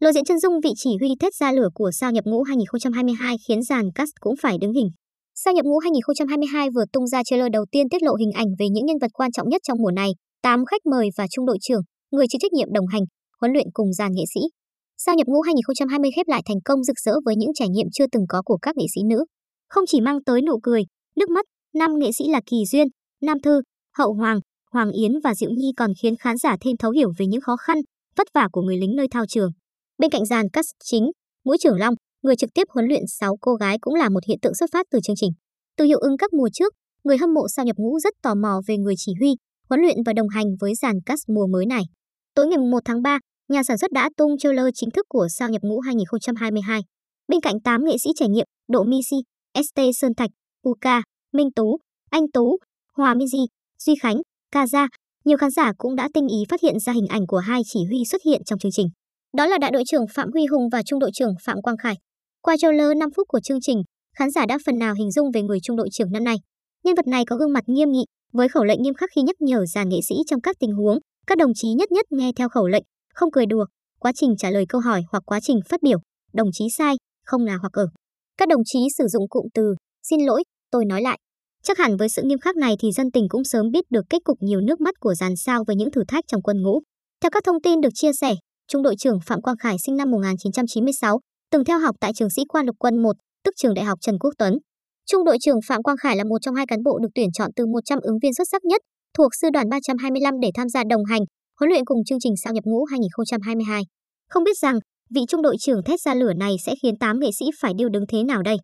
Lộ diện chân dung vị chỉ huy thết ra lửa của Sao nhập ngũ 2022 khiến dàn cast cũng phải đứng hình. Sao nhập ngũ 2022 vừa tung ra trailer đầu tiên tiết lộ hình ảnh về những nhân vật quan trọng nhất trong mùa này, 8 khách mời và trung đội trưởng, người chịu trách nhiệm đồng hành, huấn luyện cùng dàn nghệ sĩ. Sao nhập ngũ 2020 khép lại thành công rực rỡ với những trải nghiệm chưa từng có của các nghệ sĩ nữ. Không chỉ mang tới nụ cười, nước mắt, 5 nghệ sĩ là Kỳ Duyên, Nam Thư, Hậu Hoàng, Hoàng Yến và Diệu Nhi còn khiến khán giả thêm thấu hiểu về những khó khăn, vất vả của người lính nơi thao trường. Bên cạnh dàn cast chính, mũi trưởng Long, người trực tiếp huấn luyện 6 cô gái cũng là một hiện tượng xuất phát từ chương trình. Từ hiệu ứng các mùa trước, người hâm mộ Sao nhập ngũ rất tò mò về người chỉ huy, huấn luyện và đồng hành với dàn cast mùa mới này. Tối ngày 1 tháng 3, nhà sản xuất đã tung trailer chính thức của Sao nhập ngũ 2022. Bên cạnh 8 nghệ sĩ trải nghiệm, Đỗ Mi Si, ST Sơn Thạch, Uka, Minh Tú, Anh Tú, Hòa Misi, Duy Khánh, Kaza, nhiều khán giả cũng đã tinh ý phát hiện ra hình ảnh của hai chỉ huy xuất hiện trong chương trình. Đó là đại đội trưởng Phạm Huy Hùng và trung đội trưởng Phạm Quang Khải. Qua trailer 5 phút của chương trình, khán giả đã phần nào hình dung về người trung đội trưởng năm nay. Nhân vật này có gương mặt nghiêm nghị, với khẩu lệnh nghiêm khắc khi nhắc nhở dàn nghệ sĩ trong các tình huống, các đồng chí nhất nghe theo khẩu lệnh, không cười đùa, quá trình trả lời câu hỏi hoặc quá trình phát biểu, đồng chí sai, không là hoặc ở. Các đồng chí sử dụng cụm từ, xin lỗi, tôi nói lại. Chắc hẳn với sự nghiêm khắc này thì dân tình cũng sớm biết được kết cục nhiều nước mắt của dàn Sao với những thử thách trong quân ngũ. Theo các thông tin được chia sẻ, trung đội trưởng Phạm Quang Khải sinh năm 1996, từng theo học tại Trường Sĩ Quan Lục Quân 1, tức Trường Đại học Trần Quốc Tuấn. Trung đội trưởng Phạm Quang Khải là một trong 2 cán bộ được tuyển chọn từ 100 ứng viên xuất sắc nhất thuộc Sư đoàn 325 để tham gia đồng hành, huấn luyện cùng chương trình Sao nhập ngũ 2022. Không biết rằng, vị trung đội trưởng thét ra lửa này sẽ khiến 8 nghệ sĩ phải điêu đứng thế nào đây?